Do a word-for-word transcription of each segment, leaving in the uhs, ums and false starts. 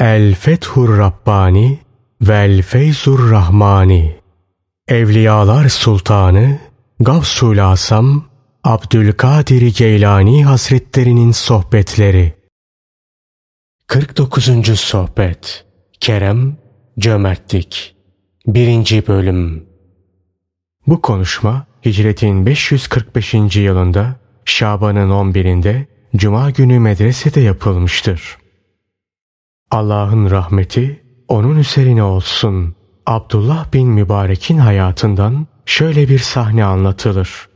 El Fethur Rabbani vel Feyzur Rahmani. Evliyalar Sultanı Gavsul Asam Abdülkadir-i Ceylani Hazretlerinin sohbetleri. kırk dokuzuncu sohbet. Kerem, Cömertlik. birinci bölüm. Bu konuşma Hicret'in beş yüz kırk beşinci yılında Şaban'ın on birinde Cuma günü medresede yapılmıştır. Allah'ın rahmeti onun üzerine olsun. Abdullah bin Mübarek'in hayatından şöyle bir sahne anlatılır.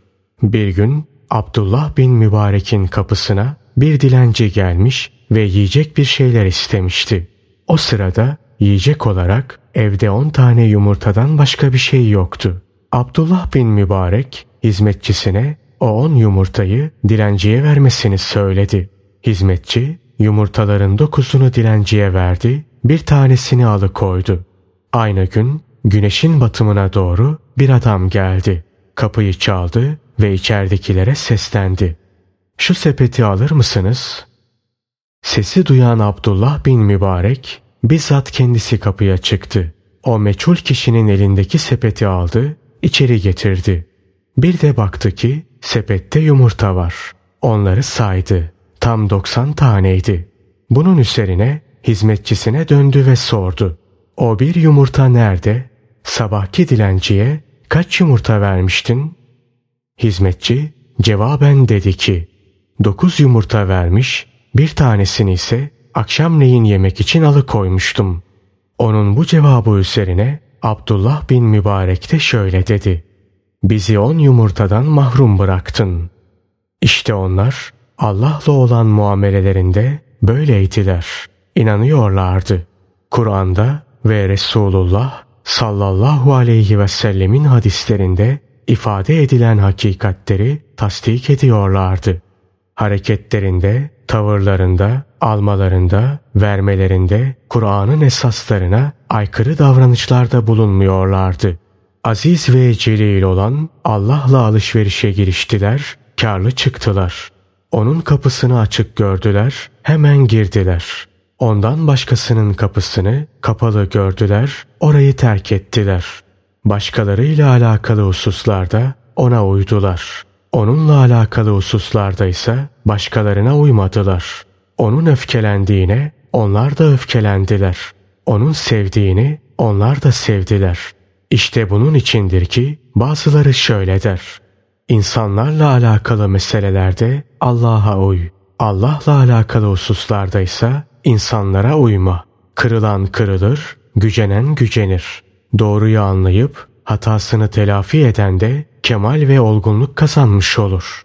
Bir gün Abdullah bin Mübarek'in kapısına bir dilenci gelmiş ve yiyecek bir şeyler istemişti. O sırada yiyecek olarak evde on tane yumurtadan başka bir şey yoktu. Abdullah bin Mübarek hizmetçisine o on yumurtayı dilenciye vermesini söyledi. Hizmetçi yumurtaların dokuzunu dilenciye verdi, bir tanesini alıkoydu. Aynı gün güneşin batımına doğru bir adam geldi. Kapıyı çaldı ve içeridekilere seslendi. "Şu sepeti alır mısınız?" Sesi duyan Abdullah bin Mübarek bizzat kendisi kapıya çıktı. O meçhul kişinin elindeki sepeti aldı, içeri getirdi. Bir de baktı ki sepette yumurta var. Onları saydı. Tam doksan taneydi. Bunun üzerine hizmetçisine döndü ve sordu. "O bir yumurta nerede? Sabahki dilenciye kaç yumurta vermiştin?" Hizmetçi cevaben dedi ki, "Dokuz yumurta vermiş, bir tanesini ise akşamleyin yemek için alıkoymuştum." Onun bu cevabı üzerine Abdullah bin Mübarek de şöyle dedi: "Bizi on yumurtadan mahrum bıraktın." İşte onlar Allah'la olan muamelelerinde böyleydiler. İnanıyorlardı. Kur'an'da ve Resulullah sallallahu aleyhi ve sellemin hadislerinde ifade edilen hakikatleri tasdik ediyorlardı. Hareketlerinde, tavırlarında, almalarında, vermelerinde Kur'an'ın esaslarına aykırı davranışlarda bulunmuyorlardı. Aziz ve celil olan Allah'la alışverişe giriştiler, kârlı çıktılar. Onun kapısını açık gördüler, hemen girdiler. Ondan başkasının kapısını kapalı gördüler, orayı terk ettiler. Başkalarıyla alakalı hususlarda ona uydular. Onunla alakalı hususlarda ise başkalarına uymadılar. Onun öfkelendiğine onlar da öfkelendiler. Onun sevdiğini onlar da sevdiler. İşte bunun içindir ki bazıları şöyle der: İnsanlarla alakalı meselelerde Allah'a uy. Allah'la alakalı hususlarda ise insanlara uyma. Kırılan kırılır, gücenen gücenir. Doğruyu anlayıp hatasını telafi eden de kemal ve olgunluk kazanmış olur.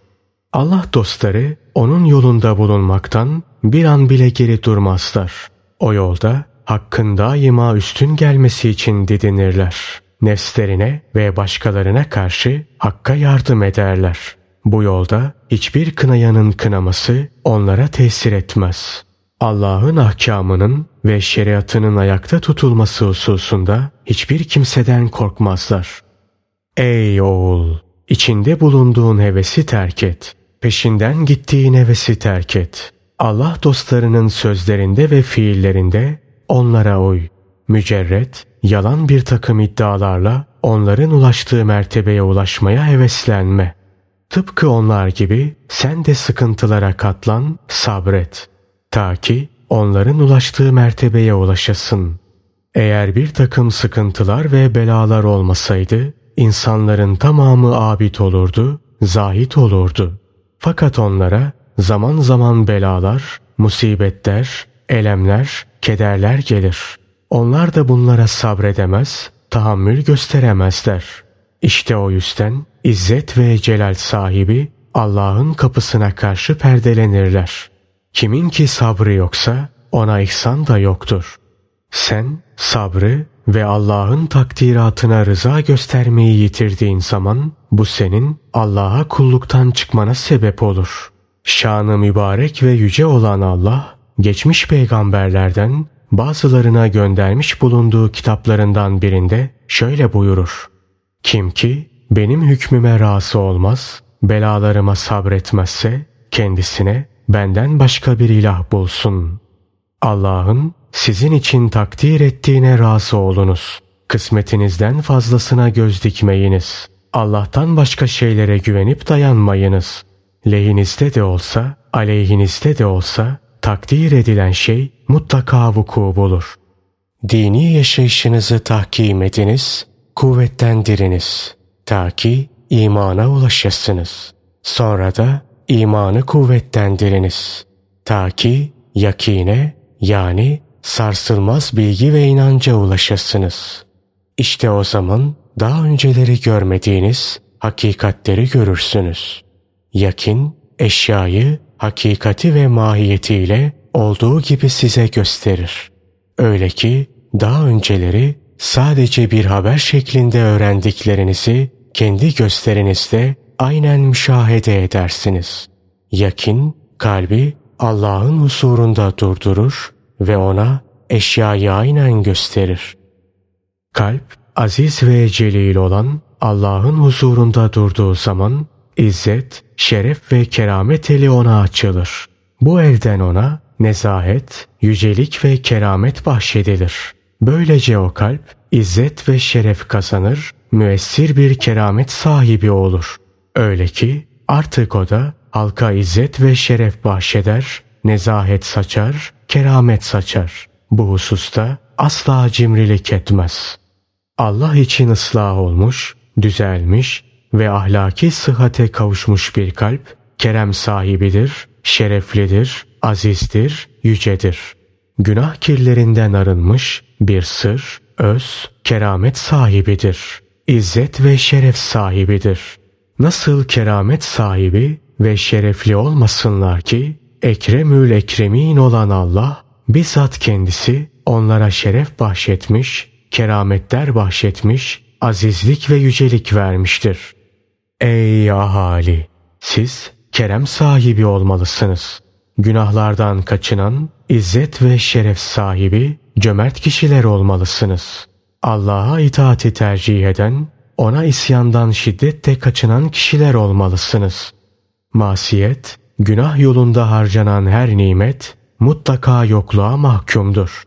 Allah dostları onun yolunda bulunmaktan bir an bile geri durmazlar. O yolda hakkın daima üstün gelmesi için didinirler. Nefslerine ve başkalarına karşı hakka yardım ederler. Bu yolda hiçbir kınayanın kınaması onlara tesir etmez. Allah'ın ahkamının ve şeriatının ayakta tutulması hususunda hiçbir kimseden korkmazlar. Ey oğul! İçinde bulunduğun hevesi terk et. Peşinden gittiğin hevesi terk et. Allah dostlarının sözlerinde ve fiillerinde onlara uy. Mücerret, yalan bir takım iddialarla onların ulaştığı mertebeye ulaşmaya heveslenme. Tıpkı onlar gibi sen de sıkıntılara katlan, sabret. Ta ki onların ulaştığı mertebeye ulaşasın. Eğer bir takım sıkıntılar ve belalar olmasaydı, insanların tamamı abid olurdu, zahit olurdu. Fakat onlara zaman zaman belalar, musibetler, elemler, kederler gelir. Onlar da bunlara sabredemez, tahammül gösteremezler. İşte o yüzden izzet ve celal sahibi Allah'ın kapısına karşı perdelenirler. Kimin ki sabrı yoksa ona ihsan da yoktur. Sen sabrı ve Allah'ın takdiratına rıza göstermeyi yitirdiğin zaman bu senin Allah'a kulluktan çıkmana sebep olur. Şanı mübarek ve yüce olan Allah geçmiş peygamberlerden bazılarına göndermiş bulunduğu kitaplarından birinde şöyle buyurur: Kim ki benim hükmüme razı olmaz, belalarıma sabretmezse kendisine benden başka bir ilah bulsun. Allah'ın sizin için takdir ettiğine razı olunuz. Kısmetinizden fazlasına göz dikmeyiniz. Allah'tan başka şeylere güvenip dayanmayınız. Lehinizde de olsa, aleyhinizde de olsa takdir edilen şey mutlaka vuku bulur. Dini yaşayışınızı tahkim ediniz, kuvvetlendiriniz. Ta ki imana ulaşasınız. Sonra da imanı kuvvetlendiriniz. Ta ki yakine, yani sarsılmaz bilgi ve inanca ulaşasınız. İşte o zaman daha önceleri görmediğiniz hakikatleri görürsünüz. Yakin, eşyayı, hakikati ve mahiyetiyle olduğu gibi size gösterir. Öyle ki daha önceleri sadece bir haber şeklinde öğrendiklerinizi kendi gözlerinizde aynen müşahede edersiniz. Yakin, kalbi Allah'ın huzurunda durdurur ve ona eşyayı aynen gösterir. Kalp, aziz ve celil olan Allah'ın huzurunda durduğu zaman izzet, şeref ve keramet eli ona açılır. Bu elden ona nezahet, yücelik ve keramet bahşedilir. Böylece o kalp, izzet ve şeref kazanır, müessir bir keramet sahibi olur. Öyle ki artık o da halka izzet ve şeref bahşeder, nezahet saçar, keramet saçar. Bu hususta asla cimrilik etmez. Allah için ıslah olmuş, düzelmiş ve ahlaki sıhhate kavuşmuş bir kalp, kerem sahibidir, şereflidir, azizdir, yücedir. Günah kirlerinden arınmış bir sır, öz, keramet sahibidir. İzzet ve şeref sahibidir. Nasıl keramet sahibi ve şerefli olmasınlar ki, Ekremül Ekremin olan Allah, bizzat kendisi onlara şeref bahşetmiş, kerametler bahşetmiş, azizlik ve yücelik vermiştir. Ey ahali! Siz kerem sahibi olmalısınız. Günahlardan kaçınan, izzet ve şeref sahibi, cömert kişiler olmalısınız. Allah'a itaati tercih eden, ona isyandan şiddetle kaçınan kişiler olmalısınız. Masiyet, günah yolunda harcanan her nimet mutlaka yokluğa mahkumdur.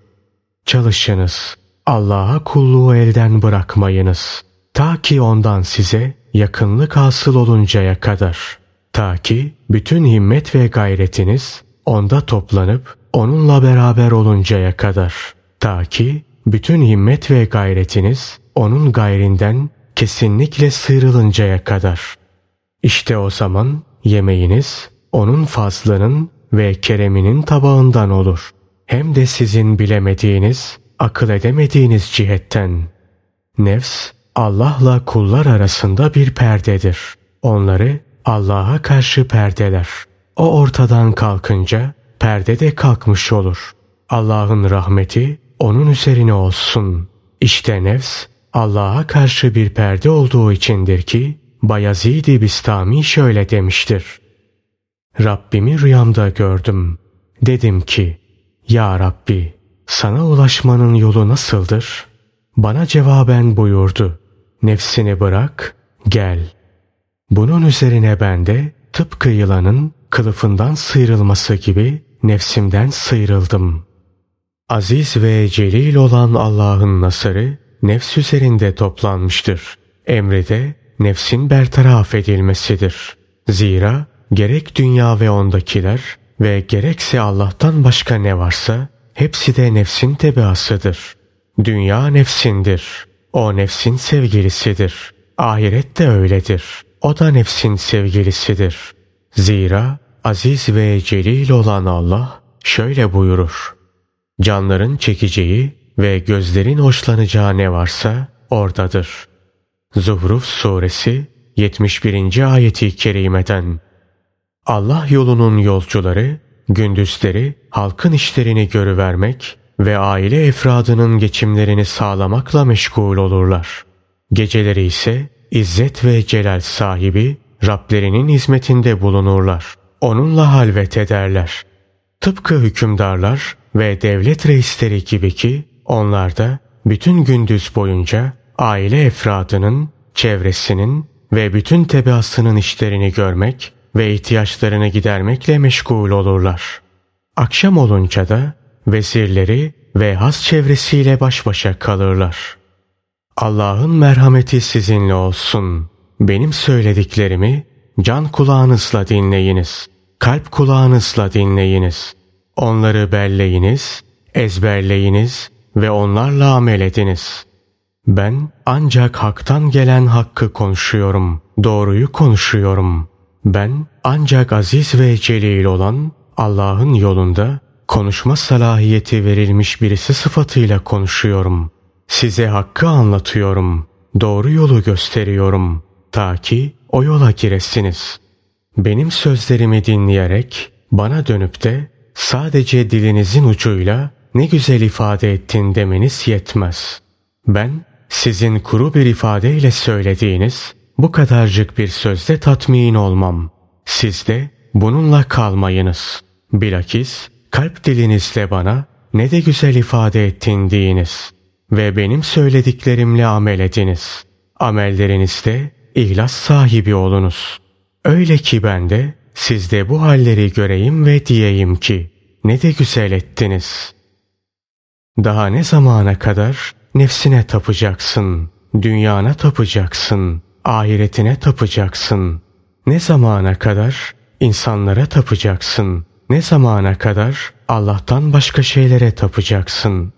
Çalışınız, Allah'a kulluğu elden bırakmayınız. Ta ki ondan size yakınlık hasıl oluncaya kadar. Ta ki bütün himmet ve gayretiniz onda toplanıp onunla beraber oluncaya kadar. Ta ki bütün himmet ve gayretiniz onun gayrinden kesinlikle sıyrılıncaya kadar. İşte o zaman yemeğiniz onun fazlının ve kereminin tabağından olur. Hem de sizin bilemediğiniz, akıl edemediğiniz cihetten. Nefs, Allah'la kullar arasında bir perdedir. Onları Allah'a karşı perdeler. O ortadan kalkınca perde de kalkmış olur. Allah'ın rahmeti onun üzerine olsun. İşte nefs, Allah'a karşı bir perde olduğu içindir ki, Bayezid-i Bistami şöyle demiştir. Rabbimi rüyamda gördüm. Dedim ki, Ya Rabbi, sana ulaşmanın yolu nasıldır? Bana cevaben buyurdu. Nefsini bırak, gel. Bunun üzerine ben de tıpkı yılanın kılıfından sıyrılması gibi nefsimden sıyrıldım. Aziz ve celil olan Allah'ın nasırı nefs üzerinde toplanmıştır. Emri de nefsin bertaraf edilmesidir. Zira gerek dünya ve ondakiler ve gerekse Allah'tan başka ne varsa hepsi de nefsin tebaasıdır. Dünya nefsindir. O nefsin sevgilisidir. Ahiret de öyledir. O da nefsin sevgilisidir. Zira aziz ve celil olan Allah şöyle buyurur. Canların çekeceği ve gözlerin hoşlanacağı ne varsa oradadır. Zuhruf Suresi yetmiş birinci ayeti kerimeden. Allah yolunun yolcuları gündüzleri halkın işlerini görüvermek ve aile efradının geçimlerini sağlamakla meşgul olurlar. Geceleri ise izzet ve celal sahibi Rablerinin hizmetinde bulunurlar. Onunla halvet ederler. Tıpkı hükümdarlar ve devlet reisleri gibi ki onlar da bütün gündüz boyunca aile efradının, çevresinin ve bütün tebaasının işlerini görmek ve ihtiyaçlarını gidermekle meşgul olurlar. Akşam olunca da vezirleri ve has çevresiyle baş başa kalırlar. Allah'ın merhameti sizinle olsun. Benim söylediklerimi can kulağınızla dinleyiniz, kalp kulağınızla dinleyiniz. Onları belleyiniz, ezberleyiniz ve onlarla amel ediniz. Ben ancak haktan gelen hakkı konuşuyorum, doğruyu konuşuyorum. Ben ancak aziz ve celil olan Allah'ın yolunda konuşma salahiyeti verilmiş birisi sıfatıyla konuşuyorum. Size hakkı anlatıyorum, doğru yolu gösteriyorum ta ki o yola giresiniz. Benim sözlerimi dinleyerek bana dönüp de sadece dilinizin ucuyla ne güzel ifade ettin demeniz yetmez. Ben sizin kuru bir ifadeyle söylediğiniz bu kadarcık bir sözle tatmin olmam. Siz de bununla kalmayınız. Bilakis kalp dilinizle bana ne de güzel ifade ettin deyiniz ve benim söylediklerimle amel ediniz. Amellerinizde ihlas sahibi olunuz. Öyle ki ben de sizde bu halleri göreyim ve diyeyim ki ne de güzel ettiniz. Daha ne zamana kadar nefsine tapacaksın, dünyana tapacaksın, ahiretine tapacaksın? Ne zamana kadar insanlara tapacaksın? Ne zamana kadar Allah'tan başka şeylere tapacaksın?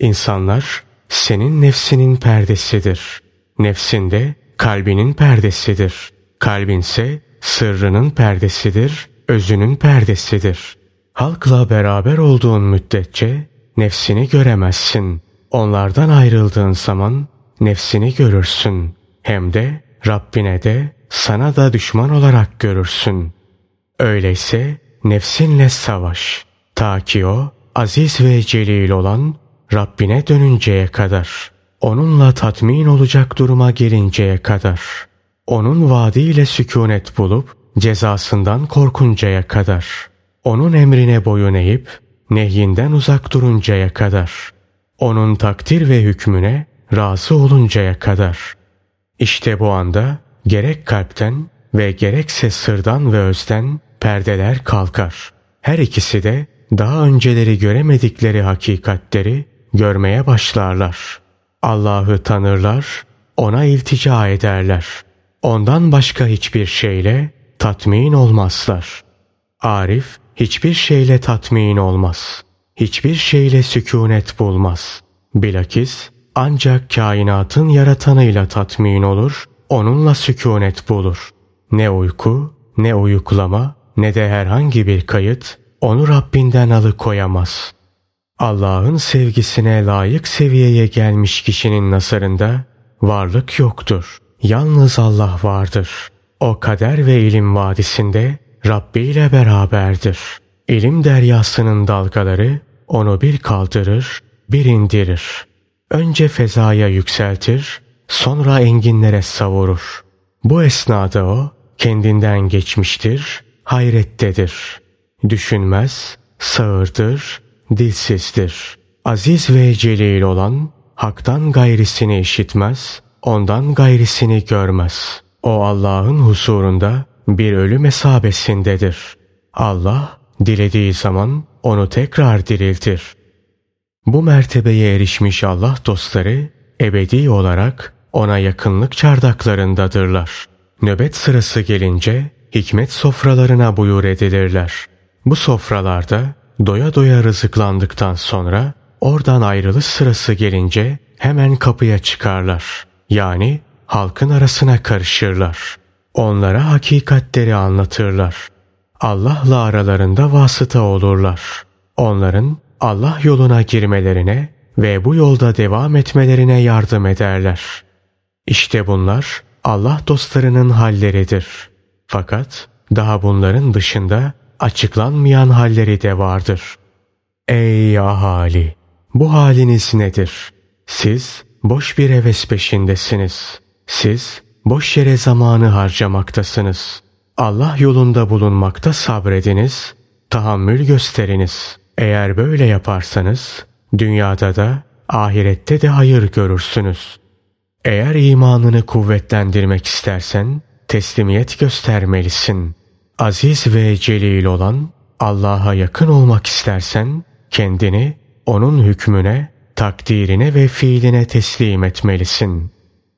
İnsanlar senin nefsinin perdesidir. Nefsin de kalbinin perdesidir. Kalbinse sırrının perdesidir, özünün perdesidir. Halkla beraber olduğun müddetçe nefsini göremezsin. Onlardan ayrıldığın zaman nefsini görürsün. Hem de Rabbine de sana da düşman olarak görürsün. Öyleyse nefsinle savaş, ta ki o aziz ve celil olan Rabbine dönünceye kadar, onunla tatmin olacak duruma gelinceye kadar, onun vaadiyle sükûnet bulup cezasından korkuncaya kadar, onun emrine boyun eğip nehyinden uzak duruncaya kadar, onun takdir ve hükmüne razı oluncaya kadar. İşte bu anda gerek kalpten ve gerekse sırdan ve özden perdeler kalkar. Her ikisi de daha önceleri göremedikleri hakikatleri görmeye başlarlar. Allah'ı tanırlar, ona iltica ederler. Ondan başka hiçbir şeyle tatmin olmazlar. Arif hiçbir şeyle tatmin olmaz. Hiçbir şeyle sükûnet bulmaz. Bilakis ancak kainatın yaratanıyla tatmin olur, onunla sükûnet bulur. Ne uyku, ne uyuklama, ne de herhangi bir kayıt onu Rabbinden alıkoyamaz. Allah'ın sevgisine layık seviyeye gelmiş kişinin nazarında varlık yoktur. Yalnız Allah vardır. O kader ve ilim vadisinde Rabbi ile beraberdir. İlim deryasının dalgaları onu bir kaldırır, bir indirir. Önce fezaya yükseltir, sonra enginlere savurur. Bu esnada o kendinden geçmiştir, hayrettedir. Düşünmez, sağırdır, dilsizdir. Aziz ve celil olan haktan gayrisini işitmez, ondan gayrisini görmez. O Allah'ın huzurunda bir ölüm mesabesindedir. Allah dilediği zaman onu tekrar diriltir. Bu mertebeye erişmiş Allah dostları ebedi olarak ona yakınlık çardaklarındadırlar. Nöbet sırası gelince hikmet sofralarına buyur edilirler. Bu sofralarda doya doya rızıklandıktan sonra oradan ayrılış sırası gelince hemen kapıya çıkarlar. Yani halkın arasına karışırlar. Onlara hakikatleri anlatırlar. Allah'la aralarında vasıta olurlar. Onların Allah yoluna girmelerine ve bu yolda devam etmelerine yardım ederler. İşte bunlar Allah dostlarının halleridir. Fakat daha bunların dışında açıklanmayan halleri de vardır. Ey ahali! Bu haliniz nedir? Siz boş bir heves peşindesiniz. Siz boş yere zamanı harcamaktasınız. Allah yolunda bulunmakta sabrediniz, tahammül gösteriniz. Eğer böyle yaparsanız dünyada da ahirette de hayır görürsünüz. Eğer imanını kuvvetlendirmek istersen teslimiyet göstermelisin. Aziz ve celil olan Allah'a yakın olmak istersen kendini onun hükmüne, takdirine ve fiiline teslim etmelisin.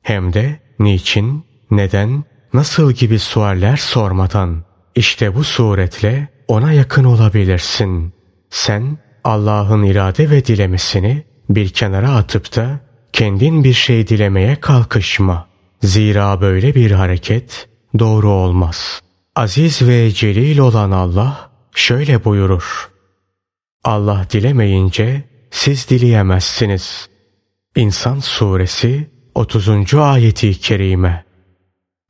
Hem de niçin, neden, nasıl gibi sualler sormadan. İşte bu suretle ona yakın olabilirsin. Sen Allah'ın irade ve dilemesini bir kenara atıp da kendin bir şey dilemeye kalkışma. Zira böyle bir hareket doğru olmaz. Aziz ve celil olan Allah şöyle buyurur: Allah dilemeyince siz dileyemezsiniz. İnsan suresi otuzuncu ayeti kerime.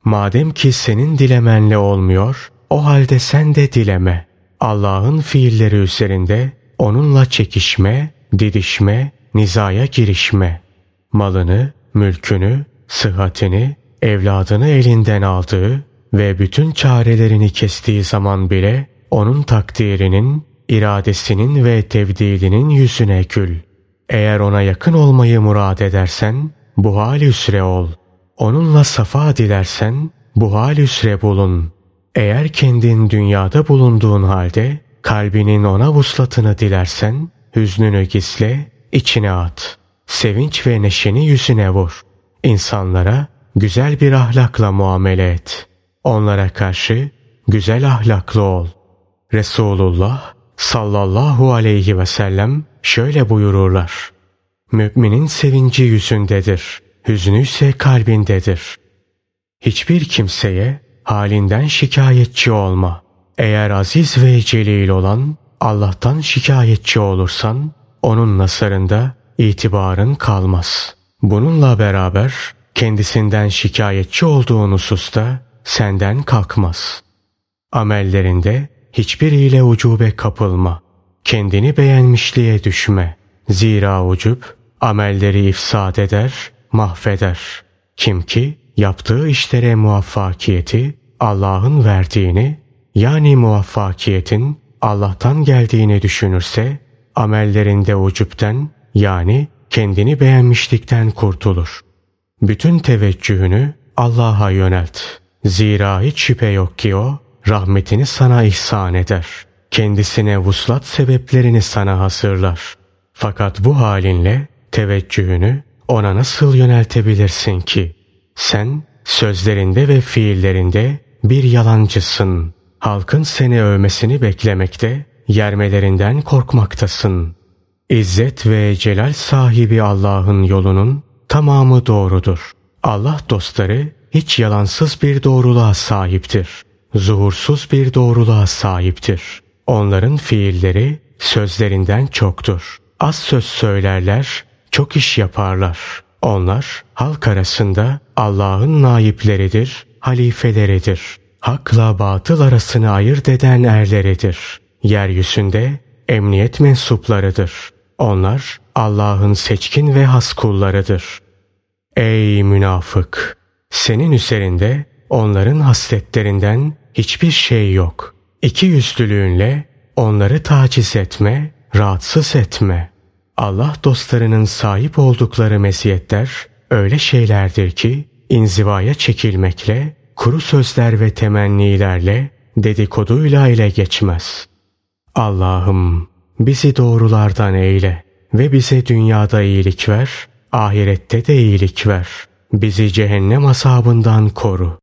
Madem ki senin dilemenle olmuyor, o halde sen de dileme. Allah'ın fiilleri üzerinde onunla çekişme, didişme, nizaya girişme. Malını, mülkünü, sıhhatini, evladını elinden aldığı ve bütün çarelerini kestiği zaman bile onun takdirinin, iradesinin ve tevdilinin yüzüne gül. Eğer ona yakın olmayı murad edersen bu hal üsre ol. Onunla safa dilersen bu hal üsre bulun. Eğer kendin dünyada bulunduğun halde kalbinin ona vuslatını dilersen hüznünü gizle, içine at. Sevinç ve neşeni yüzüne vur. İnsanlara güzel bir ahlakla muamele et. Onlara karşı güzel ahlaklı ol. Resulullah sallallahu aleyhi ve sellem şöyle buyururlar: Müminin sevinci yüzündedir, hüznü ise kalbindedir. Hiçbir kimseye halinden şikayetçi olma. Eğer aziz ve celil olan Allah'tan şikayetçi olursan onun nazarında itibarın kalmaz. Bununla beraber kendisinden şikayetçi olduğun hususta senden kalkmaz. Amellerinde hiçbiriyle ucube kapılma. Kendini beğenmişliğe düşme. Zira ucub amelleri ifsad eder, mahveder. Kim ki yaptığı işlere muvaffakiyeti Allah'ın verdiğini, yani muvaffakiyetin Allah'tan geldiğini düşünürse amellerinde ucupten, yani kendini beğenmişlikten kurtulur. Bütün teveccühünü Allah'a yönelt. Zira hiç şüphe yok ki o rahmetini sana ihsan eder. Kendisine vuslat sebeplerini sana hazırlar. Fakat bu halinle teveccühünü ona nasıl yöneltebilirsin ki? Sen sözlerinde ve fiillerinde bir yalancısın. Halkın seni övmesini beklemekte, yermelerinden korkmaktasın. İzzet ve celal sahibi Allah'ın yolunun tamamı doğrudur. Allah dostları hiç yalansız bir doğruluğa sahiptir. Zuhursuz bir doğruluğa sahiptir. Onların fiilleri sözlerinden çoktur. Az söz söylerler, çok iş yaparlar. Onlar halk arasında Allah'ın naipleridir, halifeleridir. Hakla batıl arasını ayırt eden erleridir. Yeryüzünde emniyet mensuplarıdır. Onlar Allah'ın seçkin ve has kullarıdır. Ey münafık! Senin üzerinde onların hasletlerinden hiçbir şey yok. İki yüzlülüğünle onları taciz etme, rahatsız etme. Allah dostlarının sahip oldukları meziyetler öyle şeylerdir ki inzivaya çekilmekle, kuru sözler ve temennilerle, dedikoduyla ele geçmez. Allah'ım bizi doğrulardan eyle ve bize dünyada iyilik ver, ahirette de iyilik ver. Bizi cehennem azabından koru.